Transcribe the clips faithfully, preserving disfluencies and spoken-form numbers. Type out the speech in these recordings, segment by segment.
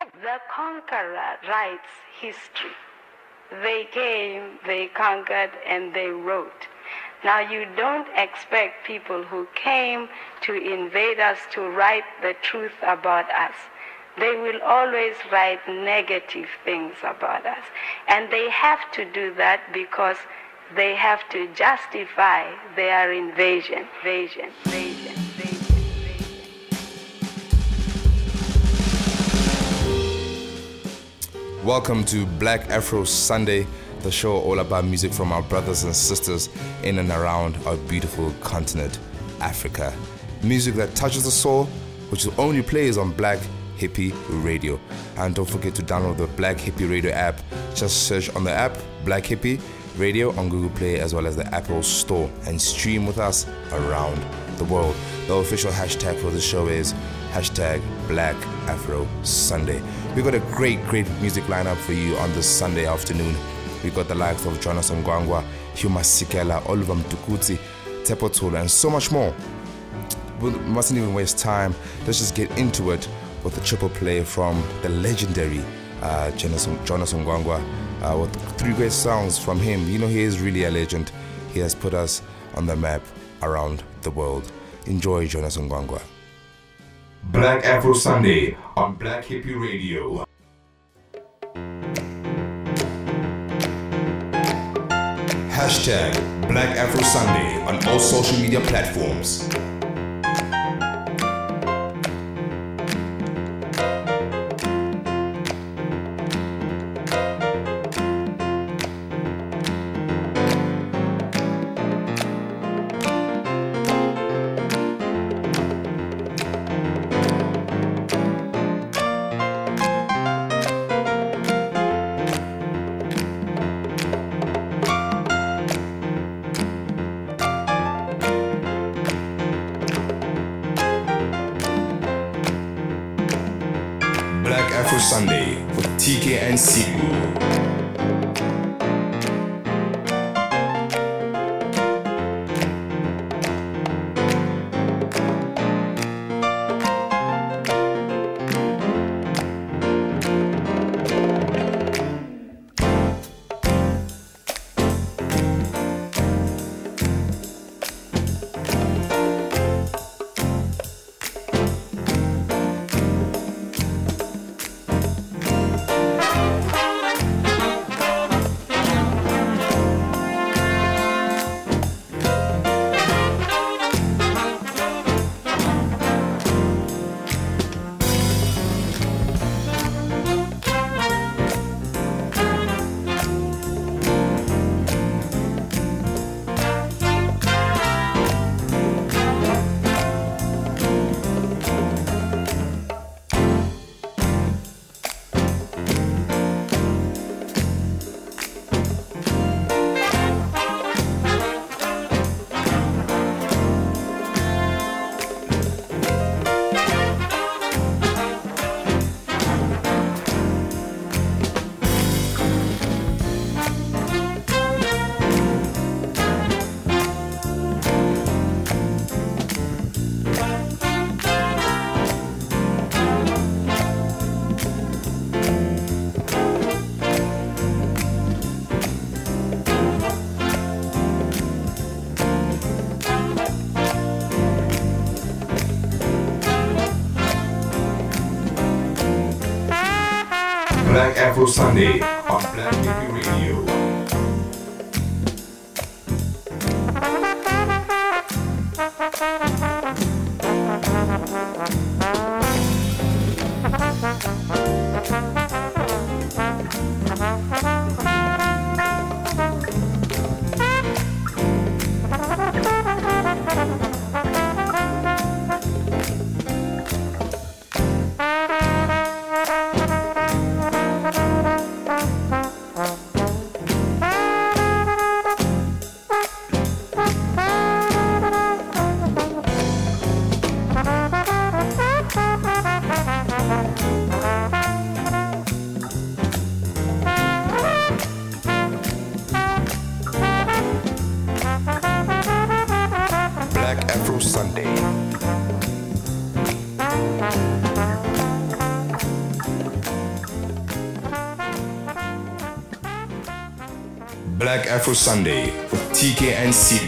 The conqueror writes history. They came, they conquered, and they wrote. Now, you don't expect people who came to invade us to write the truth about us. They will always write negative things about us. And they have to do that because they have to justify their invasion, invasion, invasion. Welcome to Black Afro Sunday, the show all about music from our brothers and sisters in and around our beautiful continent, Africa. Music that touches the soul, which only plays on Black Hippie Radio. And don't forget to download the Black Hippie Radio app. Just search on the app, Black Hippie Radio, on Google Play as well as the Apple Store, and stream with us around the world. The official hashtag for the show is hashtag Black Afro Sunday. We've got a great, great music lineup for you on this Sunday afternoon. We've got the likes of Jonas Ngwangwa, Hugh Masekela, Oliver Mtukudzi, Tepo Tula, and so much more. We mustn't even waste time. Let's just get into it with a triple play from the legendary uh, Jonas Ngwangwa, uh, with three great songs from him. You know, he is really a legend. He has put us on the map around the world. Enjoy Jonas Ngwangwa. Black Afro Sunday on Black Hippie Radio. Hashtag Black Afro Sunday on all social media platforms. Black Afro Sunday on Black Hippie Radio. Black Afro Sunday with T K N C.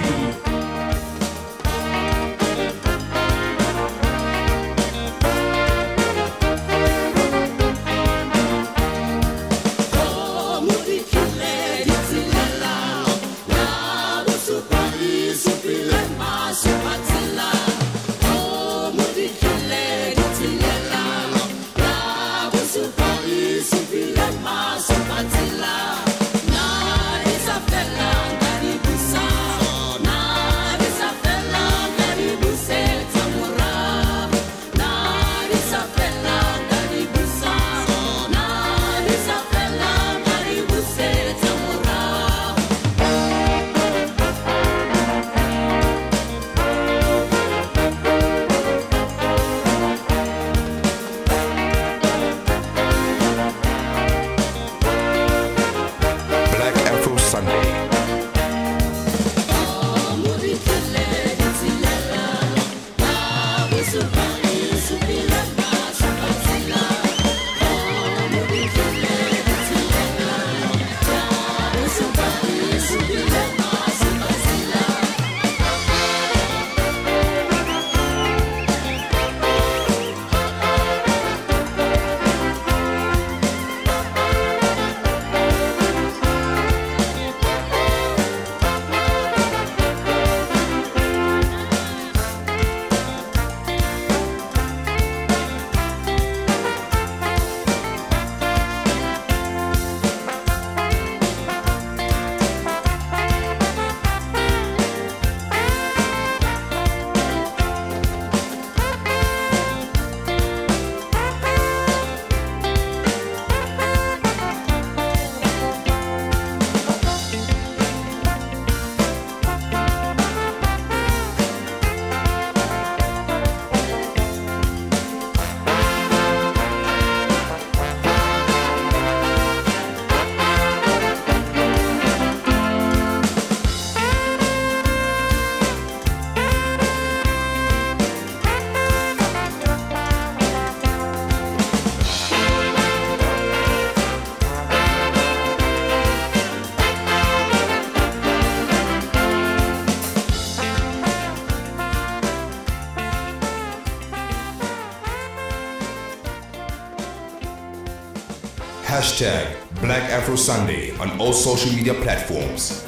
Hashtag Black Afro Sunday on all social media platforms.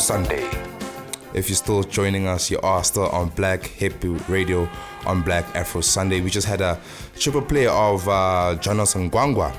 Sunday. If you're still joining us, you are still on Black Hippie Radio on Black Afro Sunday. We just had a triple play of uh, Jonas Ngwangwa.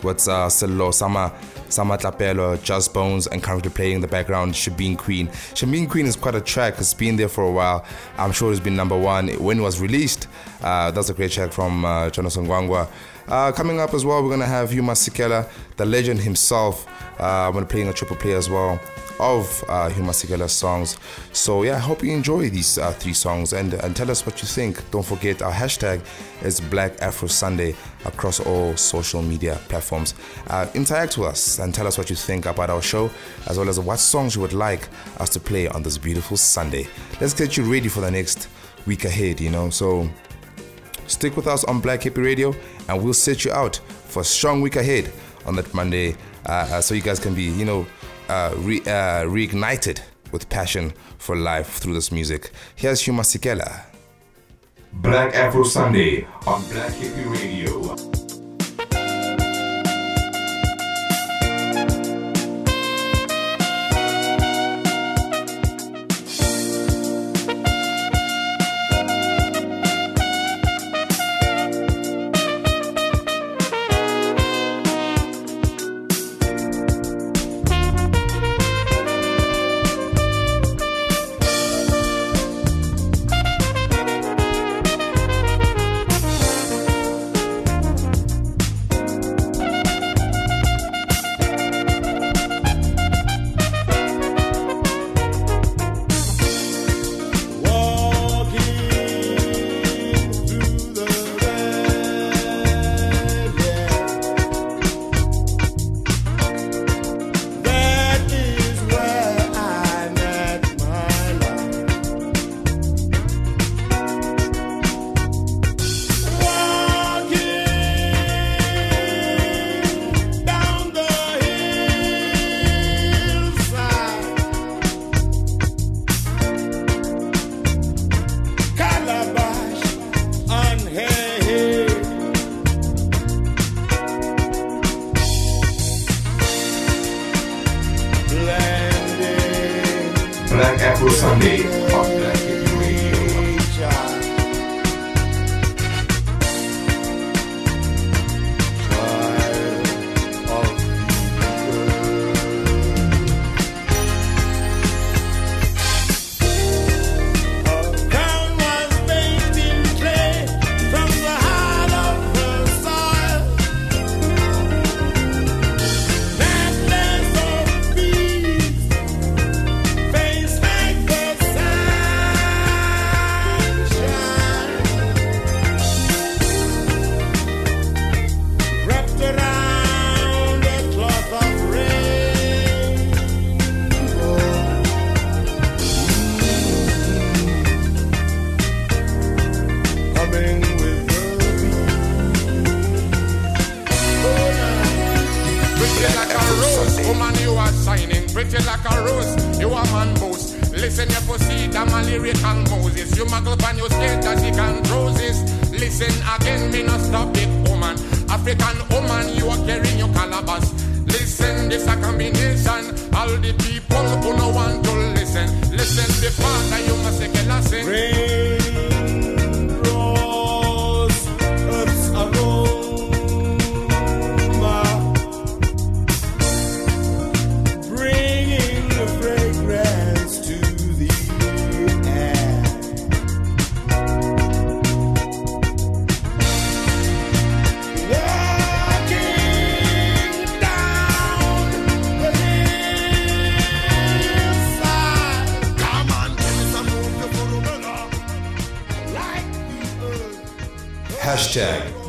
What's uh, Selo, Sama, Sama Tlapelo, Just Bones, and currently playing in the background, Shabine Queen. Shabine Queen is quite a track. It's been there for a while. I'm sure it's been number one when it was released. Uh, that's a great track from uh, Jonas Ngwangwa. Uh, coming up as well, we're going to have Hugh Masekela, the legend himself, uh, when playing a triple play as well of uh, Hugh Masekela's songs. So yeah, I hope you enjoy these uh, three songs, and, and tell us what you think. Don't forget, our hashtag is Black Afro Sunday across all social media platforms. Uh, interact with us and tell us what you think about our show, as well as what songs you would like us to play on this beautiful Sunday. Let's get you ready for the next week ahead, you know, so stick with us on Black Hippie Radio, and we'll set you out for a strong week ahead on that Monday, uh, uh, so you guys can be, you know, uh, re- uh, reignited with passion for life through this music. Here's Hugh Masekela. Black Afro Sunday on Black Hippie Radio.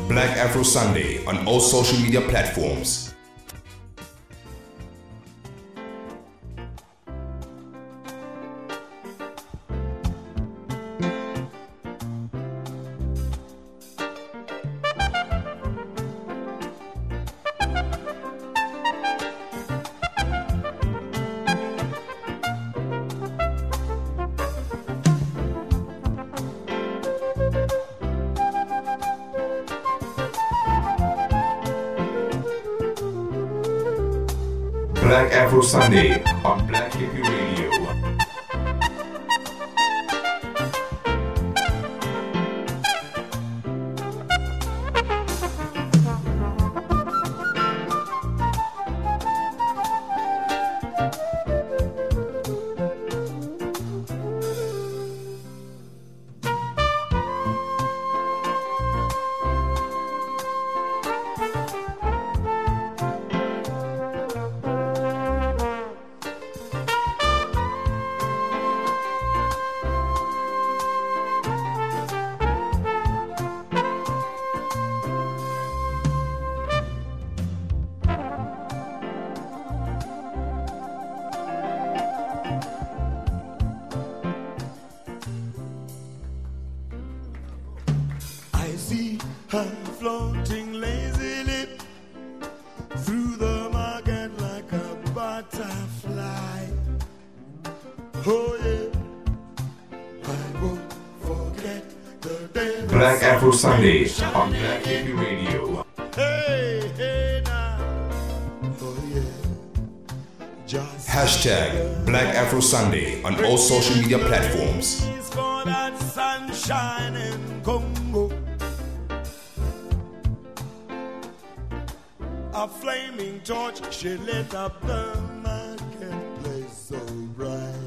Black Afro Sunday on all social media platforms. Black Afro Sunday on Black Hippie Radio. Black Afro Sunday on Black Hippie Radio. Hey, hey, nah. Oh, yeah. Just hashtag Black Afro Sunday on all social media platforms. For that sunshine in Congo, a flaming torch, she lit up the marketplace so brightly.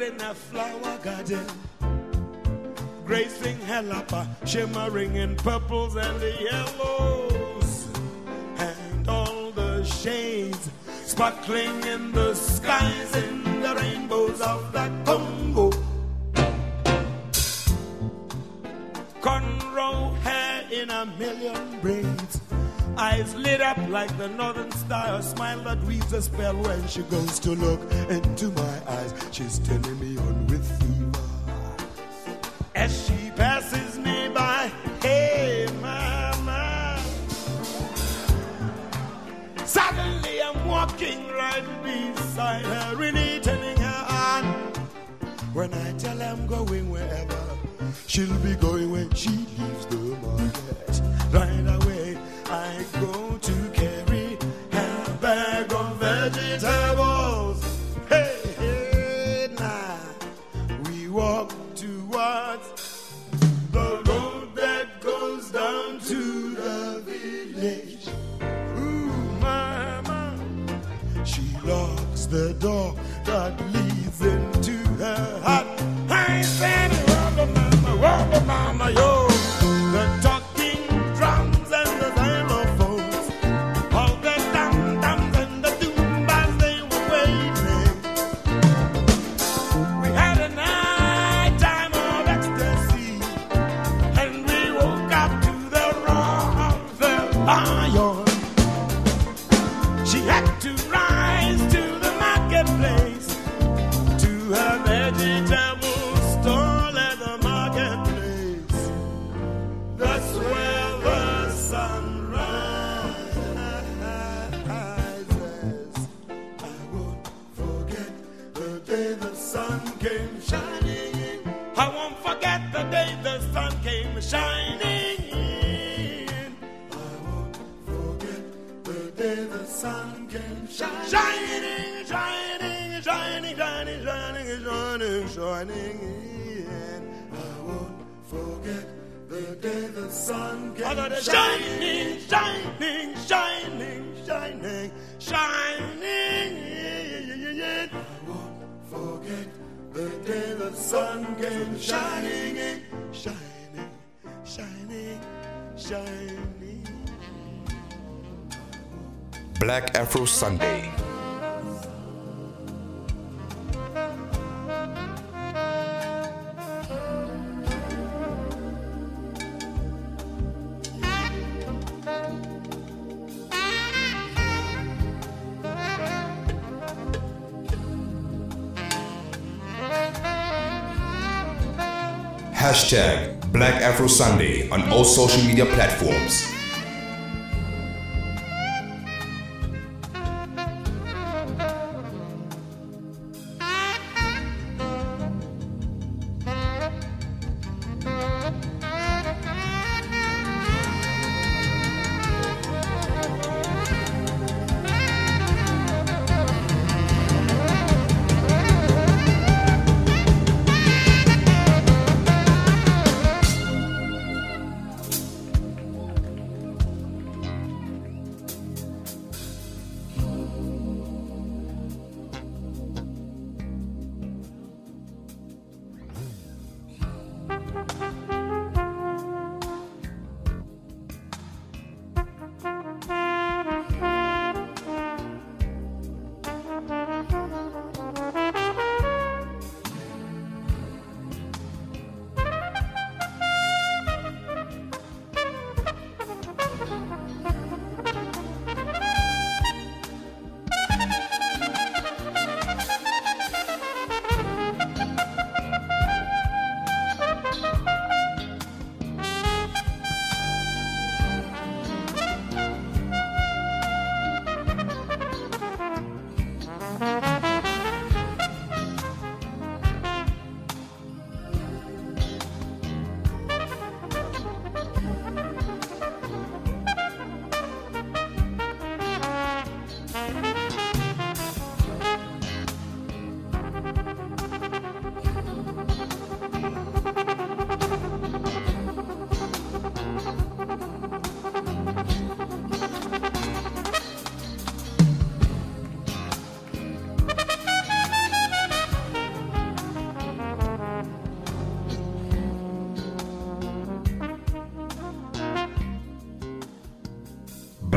In a flower garden, gracing Helapa, shimmering in purples and the yellows, and all the shades sparkling in the skies, in the rainbows of the Congo. Conroe hair in a million braids, eyes lit up like the northern star, a smile that weaves a spell when she goes to look into my eyes. She's turning me on with fever as she passes me by. Hey, mama. Suddenly I'm walking right beside her, really turning her on. When I tell her I'm going wherever, she'll be going when she leaves the market. Right away I go to carry a bag of vegetables. Hey, hey, nah. We walk towards the road that goes down to the village. Ooh, mama. She locks the door that leads into her hut. I said, whoa, mama, whoa, mama, yo. The talking drum. Black Afro Sunday. Hashtag Black Afro Sunday on all social media platforms.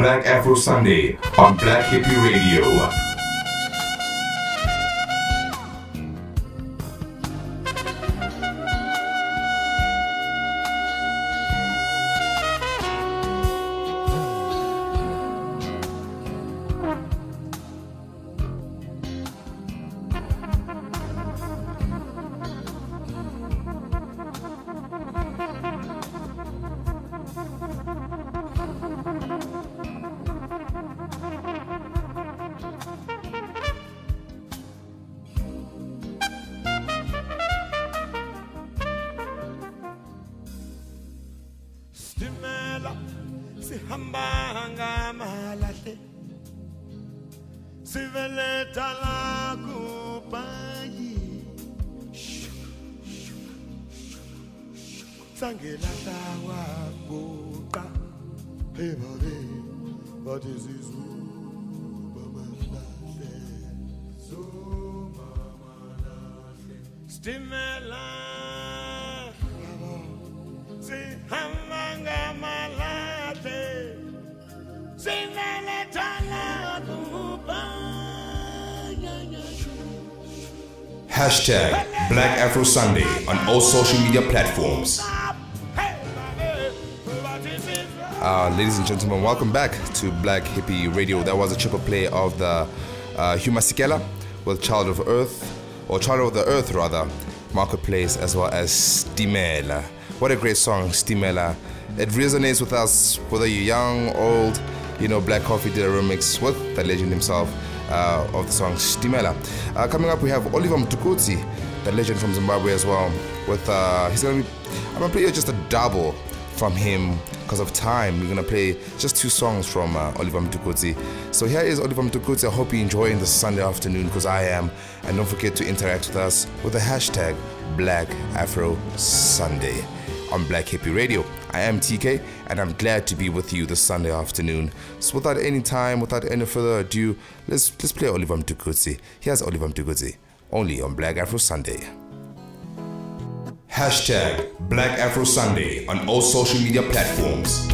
Black Afro Sunday on Black Hippie Radio. Hashtag Black Afro Sunday on all social media platforms. Uh, ladies and gentlemen, welcome back to Black Hippie Radio. That was a triple play of the uh, Hugh Masekela with Child of Earth, or Child of the Earth rather, Marketplace, as well as Stimela. What a great song, Stimela. It resonates with us, whether you're young, old. You know, Black Coffee did a remix with the legend himself uh, of the song Stimela. Uh, coming up, we have Oliver Mtukudzi, the legend from Zimbabwe as well. With uh, he's gonna be, I'm gonna play just a double from him because of time. We're gonna play just two songs from uh, Oliver Mtukudzi. So here is Oliver Mtukudzi. I hope you're enjoying this Sunday afternoon, because I am. And don't forget to interact with us with the hashtag Black Afro Sunday on Black Hippie Radio. I am T K, and I'm glad to be with you this Sunday afternoon. So without any time, without any further ado, let's let's play Oliver Mtukudzi. Here's Oliver Mtukudzi, only on Black Afro Sunday. Hashtag Black Afro Sunday on all social media platforms.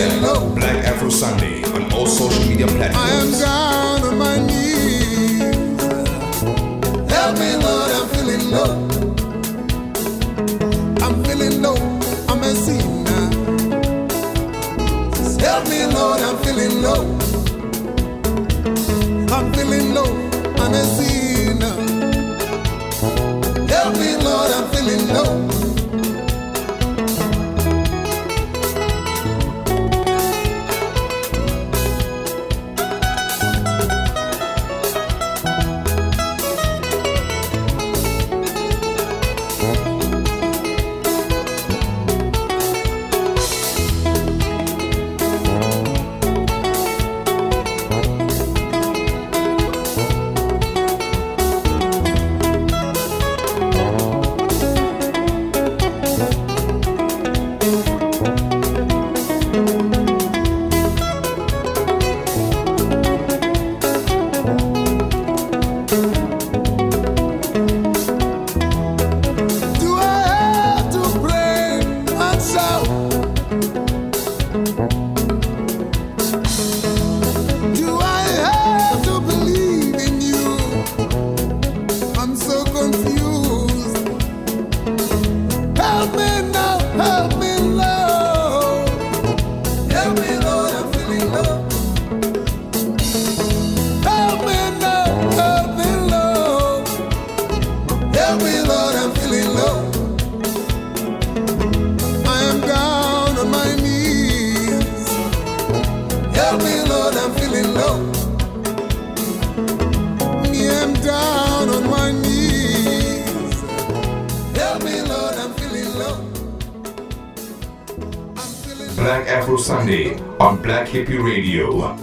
Hashtag no. Black Afro Sunday on all social media platforms. I am down on my knees. Help me, Lord, I'm feeling low. I'm feeling low, I'm a sinner. Just help me, Lord, I'm feeling low. I'm feeling low, I'm a sinner. Help me, Lord, I'm feeling low. Black Afro Sunday on Black Hippie Radio.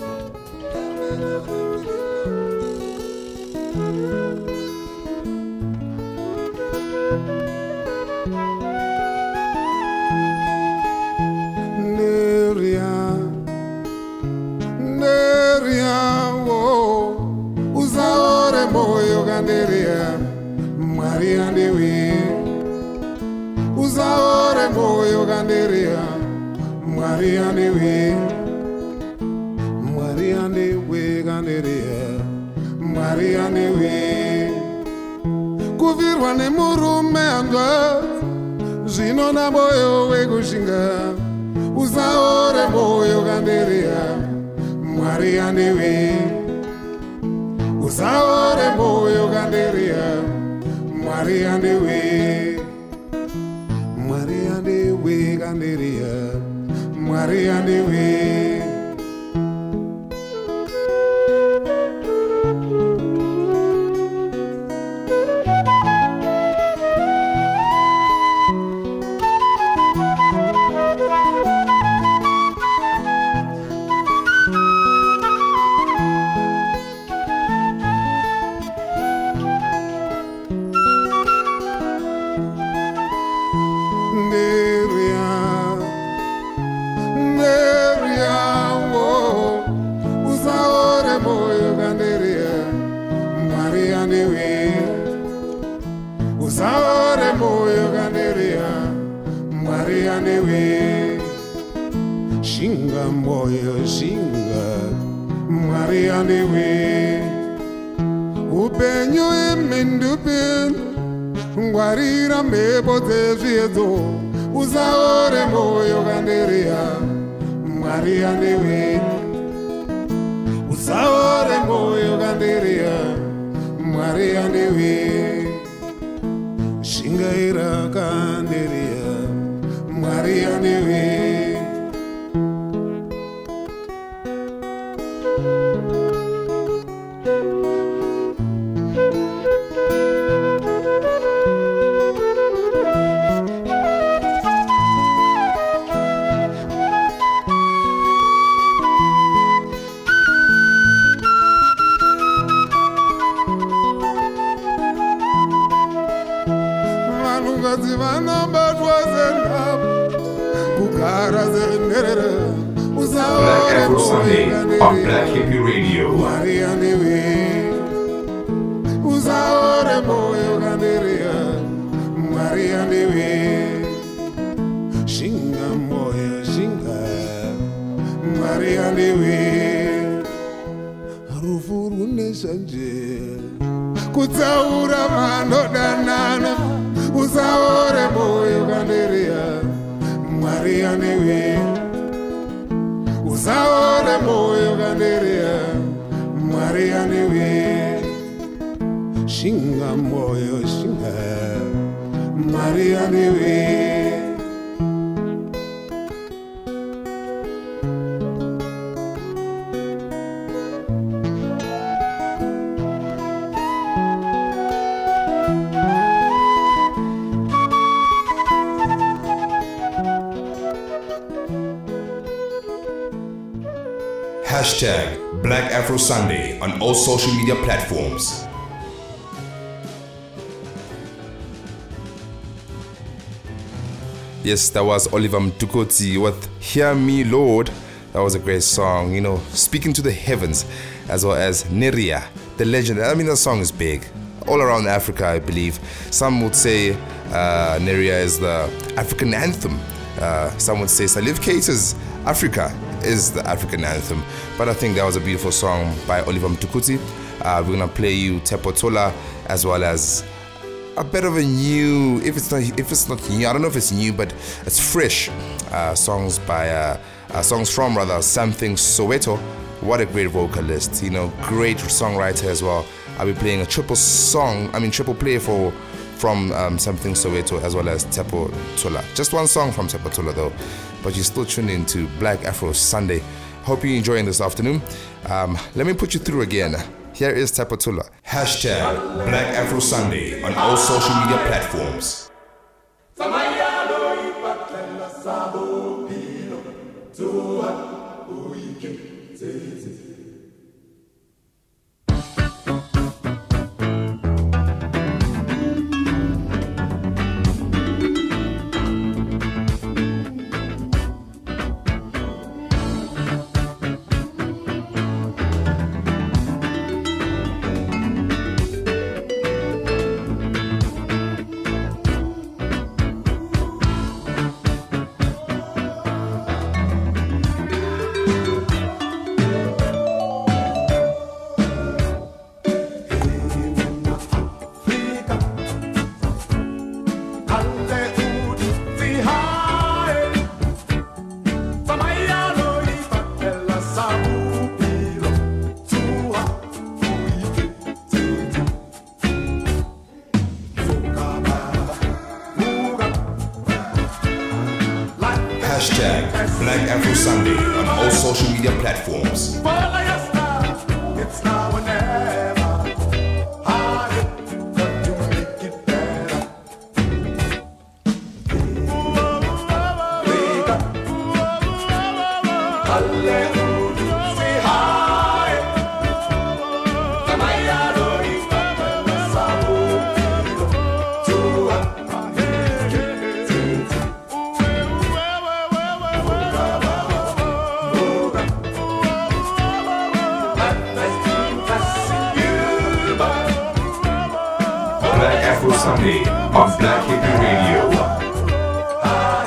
Shinga moyo, shinga, Utsaura mano danana, usaore moyo ganderia, Maria newe. Usaore moyo ganderia, Maria newe. Shinga moyo shinga, Maria newe. Hashtag Black Afro Sunday on all social media platforms. Yes, that was Oliver Mtukudzi with Hear Me Lord. That was a great song, you know, speaking to the heavens, as well as Neria, the legend. I mean, that song is big all around Africa, I believe. Some would say uh, Neria is the African anthem. Uh, some would say Salif Keita's Africa is the African anthem, but I think that was a beautiful song by Oliver Mtukudzi. Uh, we're gonna play you Tepo Tula, as well as a bit of a new, if it's not, if it's not new, I don't know if it's new, but it's fresh uh, songs by uh, uh, songs from rather Samthing Soweto. What a great vocalist, you know, great songwriter as well. I'll be playing a triple song, I mean triple play for. From um, Samthing Soweto, as well as Tepo Tula. Just one song from Tepo Tula though, but you're still tuned in to Black Afro Sunday. Hope you're enjoying this afternoon. Um, let me put you through again. Here is Tepo Tula. Hashtag Black Afro Sunday on all social media platforms. Black Afro Sunday on all social media platforms. On Black Hippie Radio. I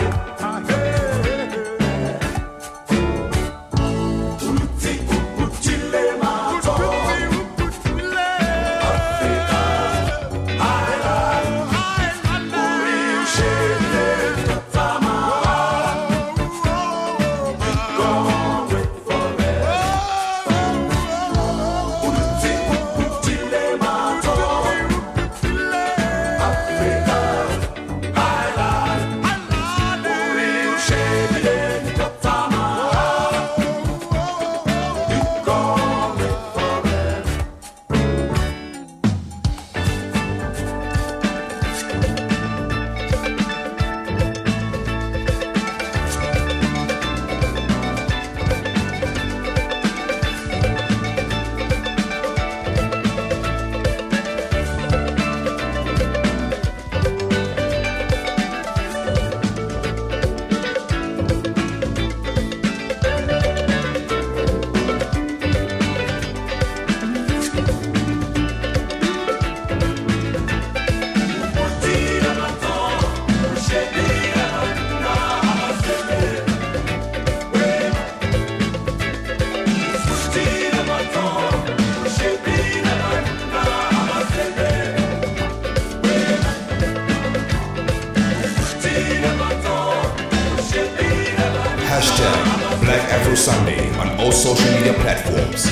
Afro Sunday on all social media platforms.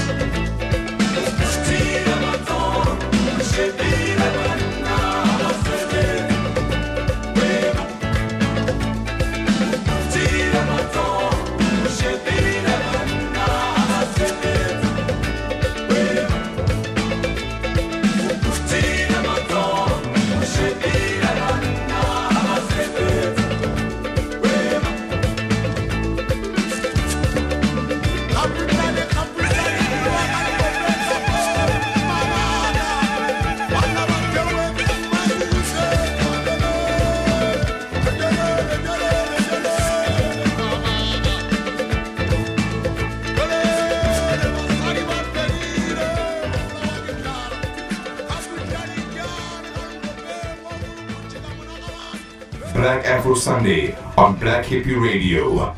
Black Afro Sunday on Black Hippie Radio.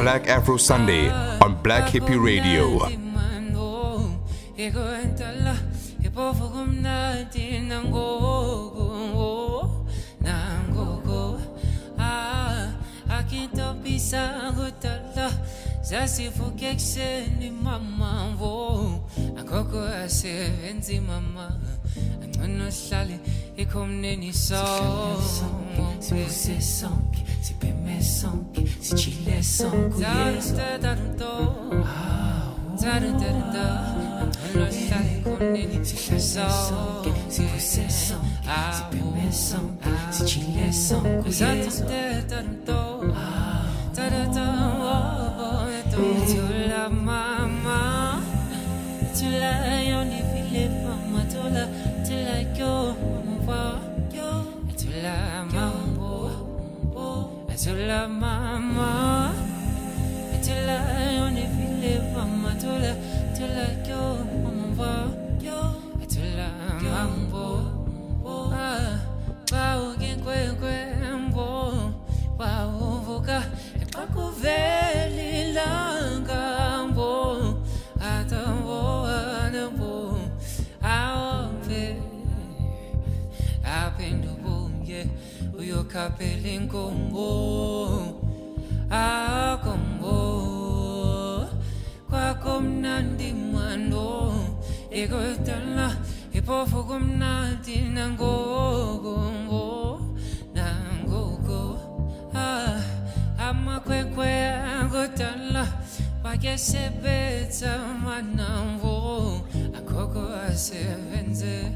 Black Afro Sunday on Black Hippie Radio. Si peme sank, si chile sank, da da do, ah, da da da, no sale con ni si sank, si você sank, si peme sank, si chile sank, da da do, ah, da da da, tu la mama, tu la yo ni file mama, tu la, tu la yo, mama, tu la mama. To la mama, to la only feel mama, to la, to la yo mama, to la mambo, ah, bao kwe kwe mbo, bao voka, epako veli langa mbo, atambo anambo, aope, apendo bonge. Uyo kapelin kombo, ah kombo, kwa komnandi mando, ego tala, ipofo komnandi nango kombo, nango go, ah, ama kwe kwe ango tala, wakese beta manambo, akoko asevenze,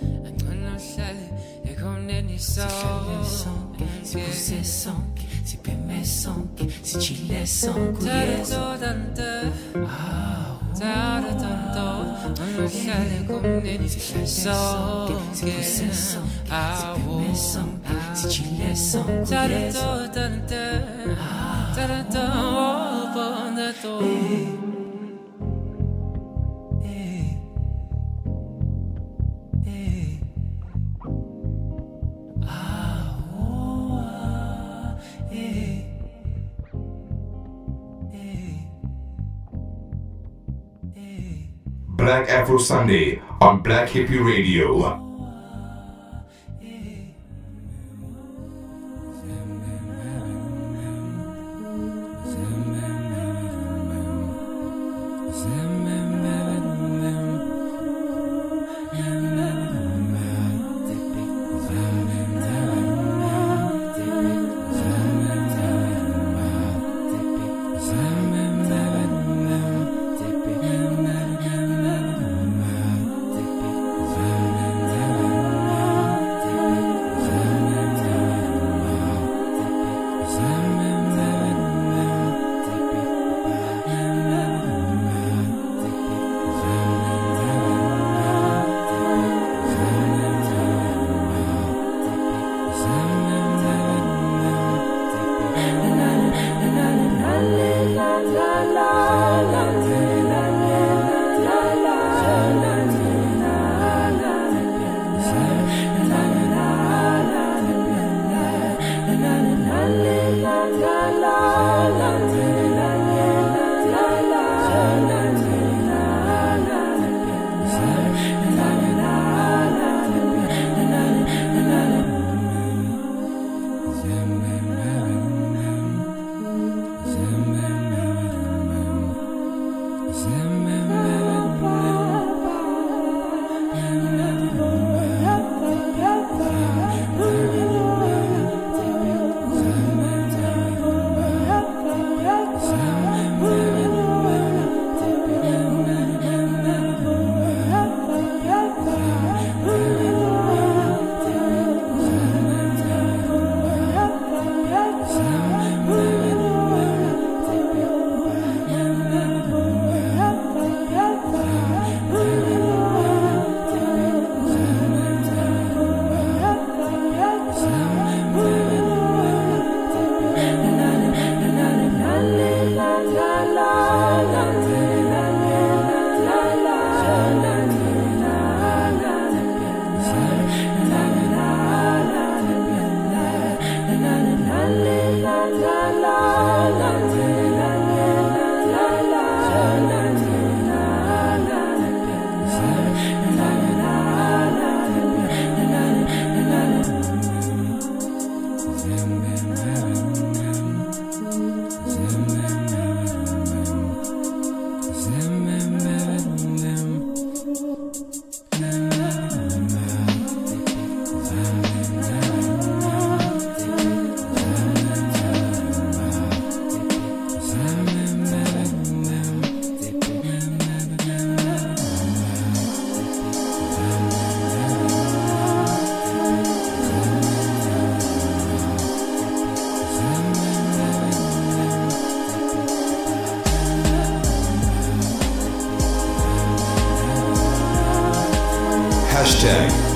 anona shali. Si chale sank, si pousse sank, si peme sank, si chile sank, ah, si chale sank, ah, si chile sank, ah. Ah. Black Afro Sunday on Black Hippie Radio.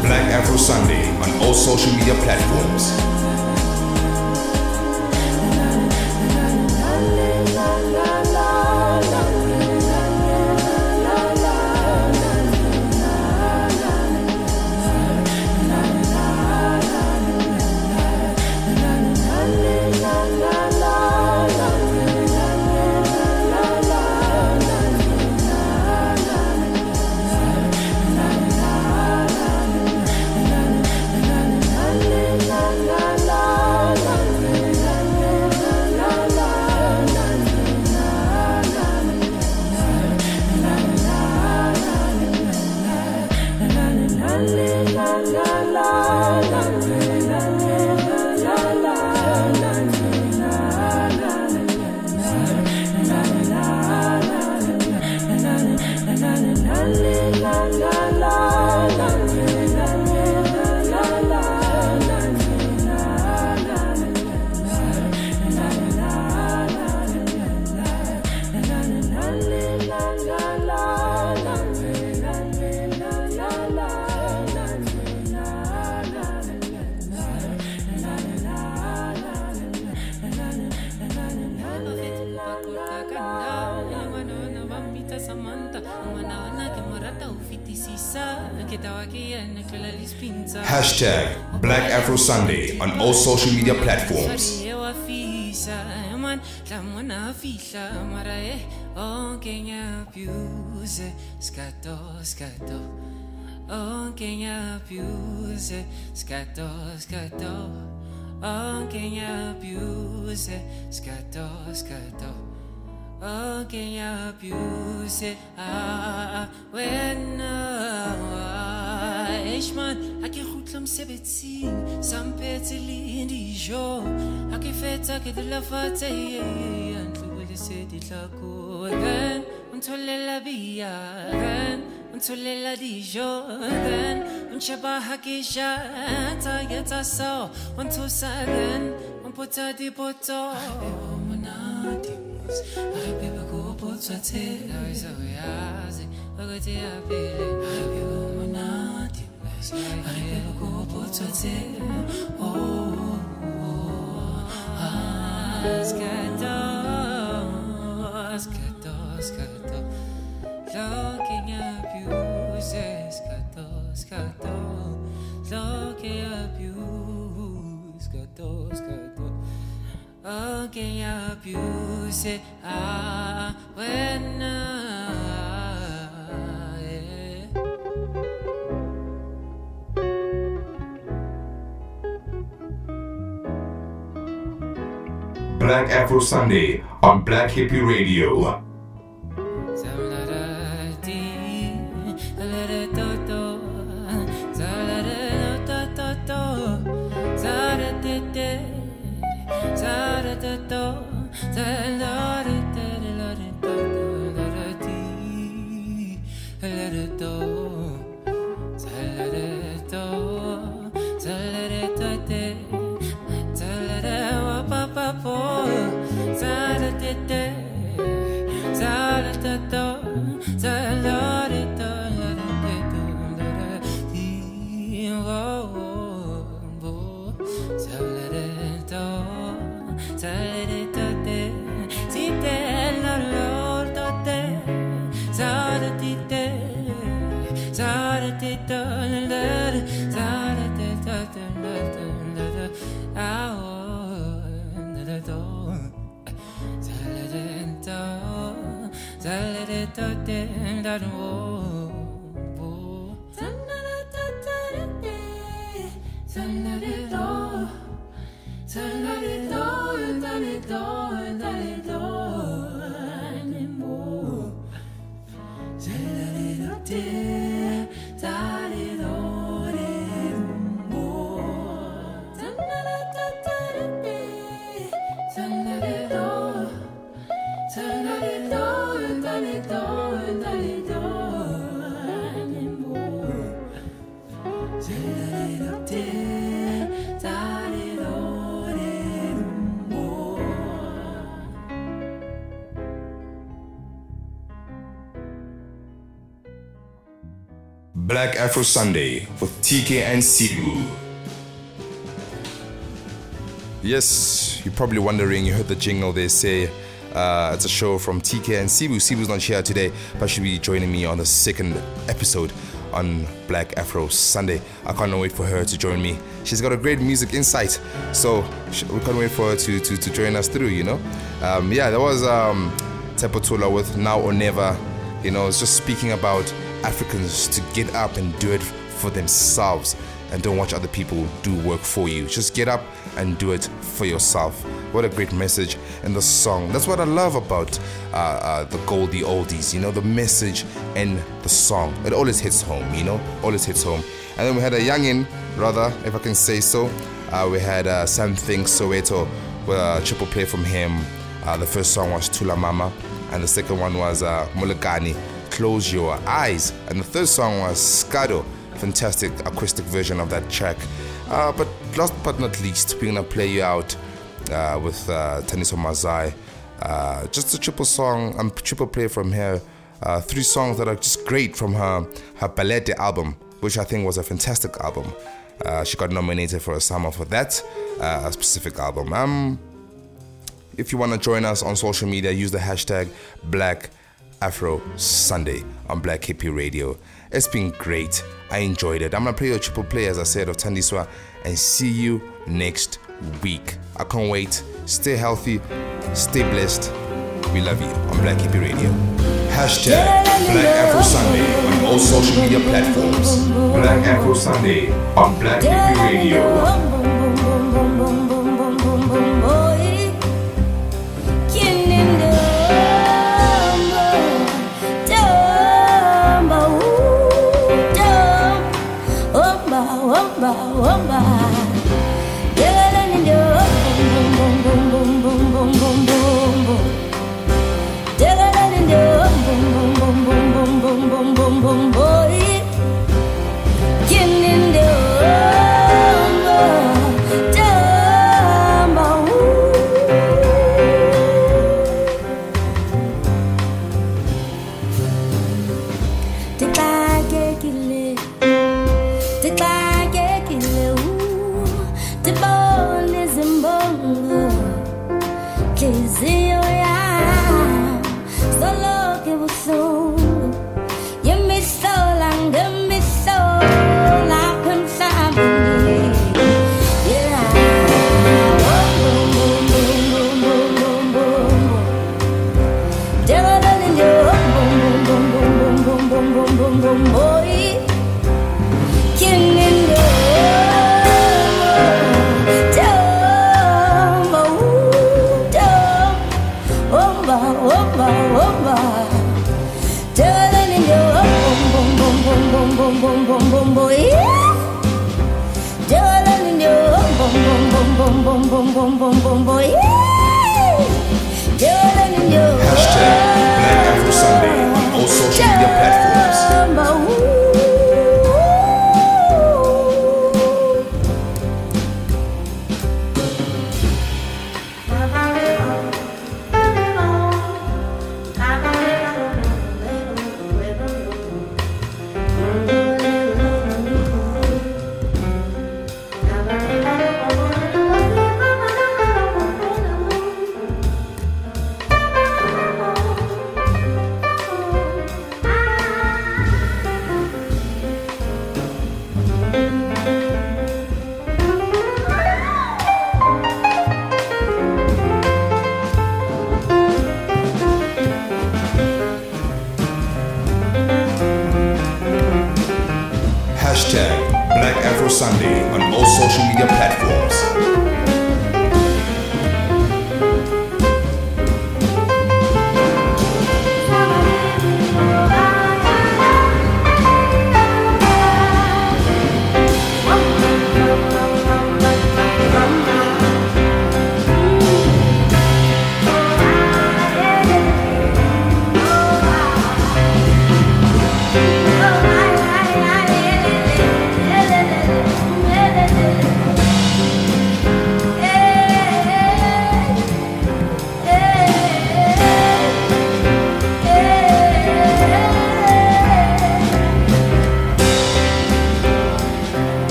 Black Afro Sunday on all social media platforms. Hashtag Black Afro Sunday on all social media platforms. Isa man tlamwana fihla mara eh onke nya piuse skato skato onke nya piuse skato skato onke nya piuse skato skato onke nya piuse ah when Ishman, I can hoot some seventeen, some petty in the show. I can fit a kid la fate and to the city taco again until la via again until la dijo again until Bahakisha target us all until Sagan and put a depoto. I be a go put a tailor is away as a dear baby. I never go but to tell. Oh, scatter, scatter, scatter. Looking at you, scatter, scatter. Looking at you, scatter, scatter. Looking at you, say ah when I. Black Afro Sunday on Black Hippie Radio. Black Afro Sunday with T K and Sibu. Yes, you're probably wondering, you heard the jingle, they say uh, it's a show from T K and Sibu. Sibu's not here today, but she'll be joining me on the second episode on Black Afro Sunday. I can't wait for her to join me. She's got a great music insight, so we can't wait for her to, to, to join us through, you know. Um, yeah, that was um, Tepo Tula with Now or Never. You know, it's just speaking about Africans to get up and do it for themselves and don't watch other people do work for you. Just get up and do it for yourself. What a great message in the song. That's what I love about uh, uh, the Goldie Oldies, you know, the message in the song. It always hits home, you know, always hits home. And then we had a youngin, rather, if I can say so. Uh, we had uh, Samthing Soweto, uh, triple play from him. Uh, the first song was Tula Mama, and the second one was uh, Mulekani, Close Your Eyes, and the third song was Skado. Fantastic acoustic version of that track. Uh, but last but not least, we're gonna play you out uh, with uh, Thandiswa Mazai. Uh, just a triple song, um, triple play from her. Uh, three songs that are just great from her her Palette album, which I think was a fantastic album. Uh, she got nominated for a SAMA for that uh, specific album. Um, if you wanna join us on social media, use the hashtag Black Afro Sunday on Black Hippie Radio. It's been great. I enjoyed it. I'm gonna play your triple play, as I said, of Thandiswa, and see you next week. I can't wait. Stay healthy, stay blessed. We love you on Black Hippie Radio. Hashtag Black Afro Sunday on all social media platforms. Black Afro Sunday on Black Hippie Radio.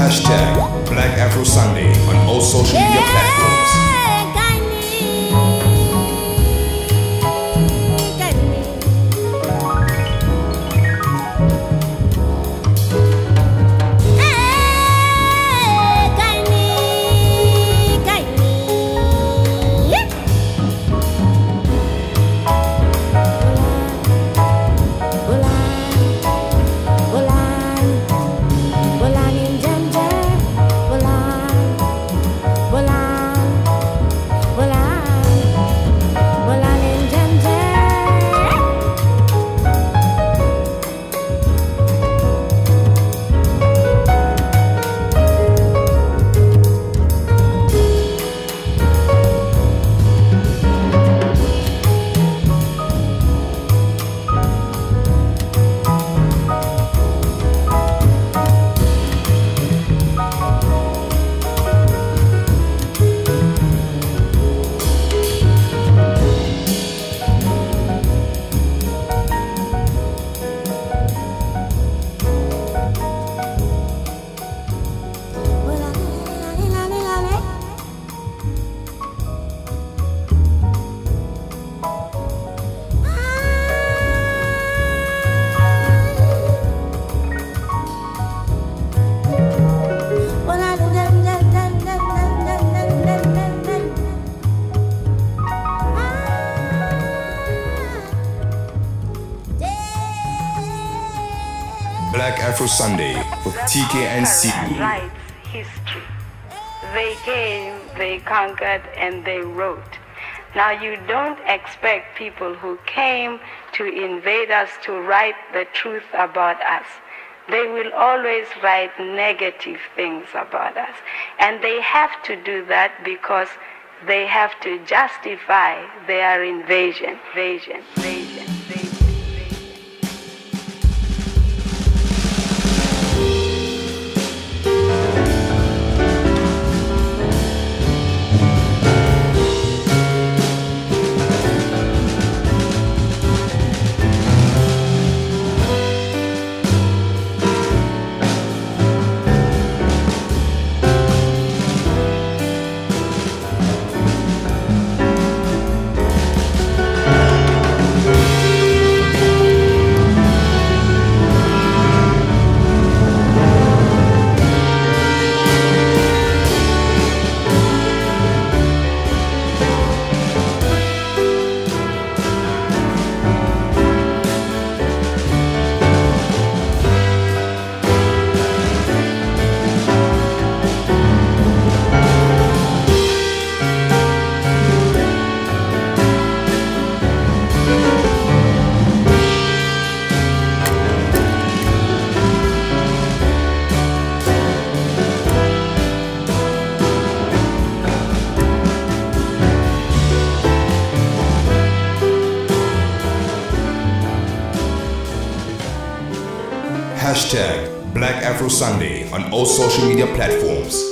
Hashtag Black Afro Sunday on all social media yeah. platforms. Afro Sunday with T K N C E. Writes history. They came, they conquered, and they wrote. Now you don't expect people who came to invade us to write the truth about us. They will always write negative things about us. And they have to do that because they have to justify their invasion, invasion, invasion. Hashtag Black Afro Sunday on all social media platforms.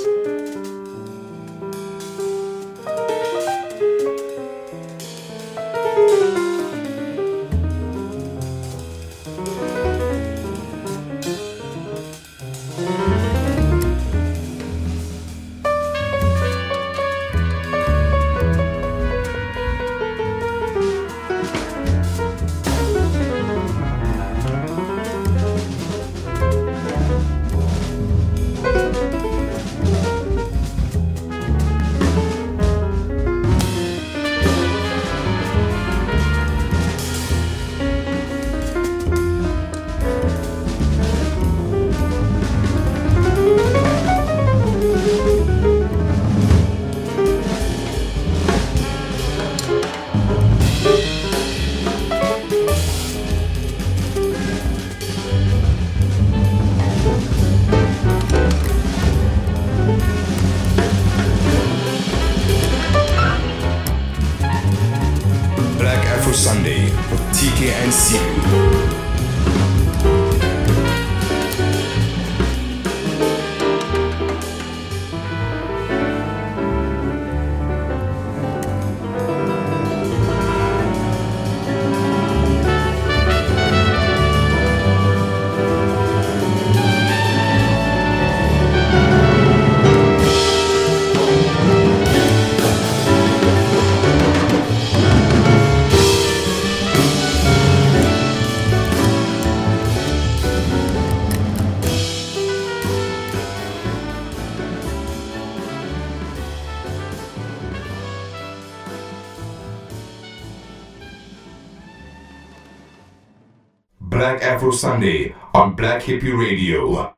Black Afro Sunday on Black Hippie Radio.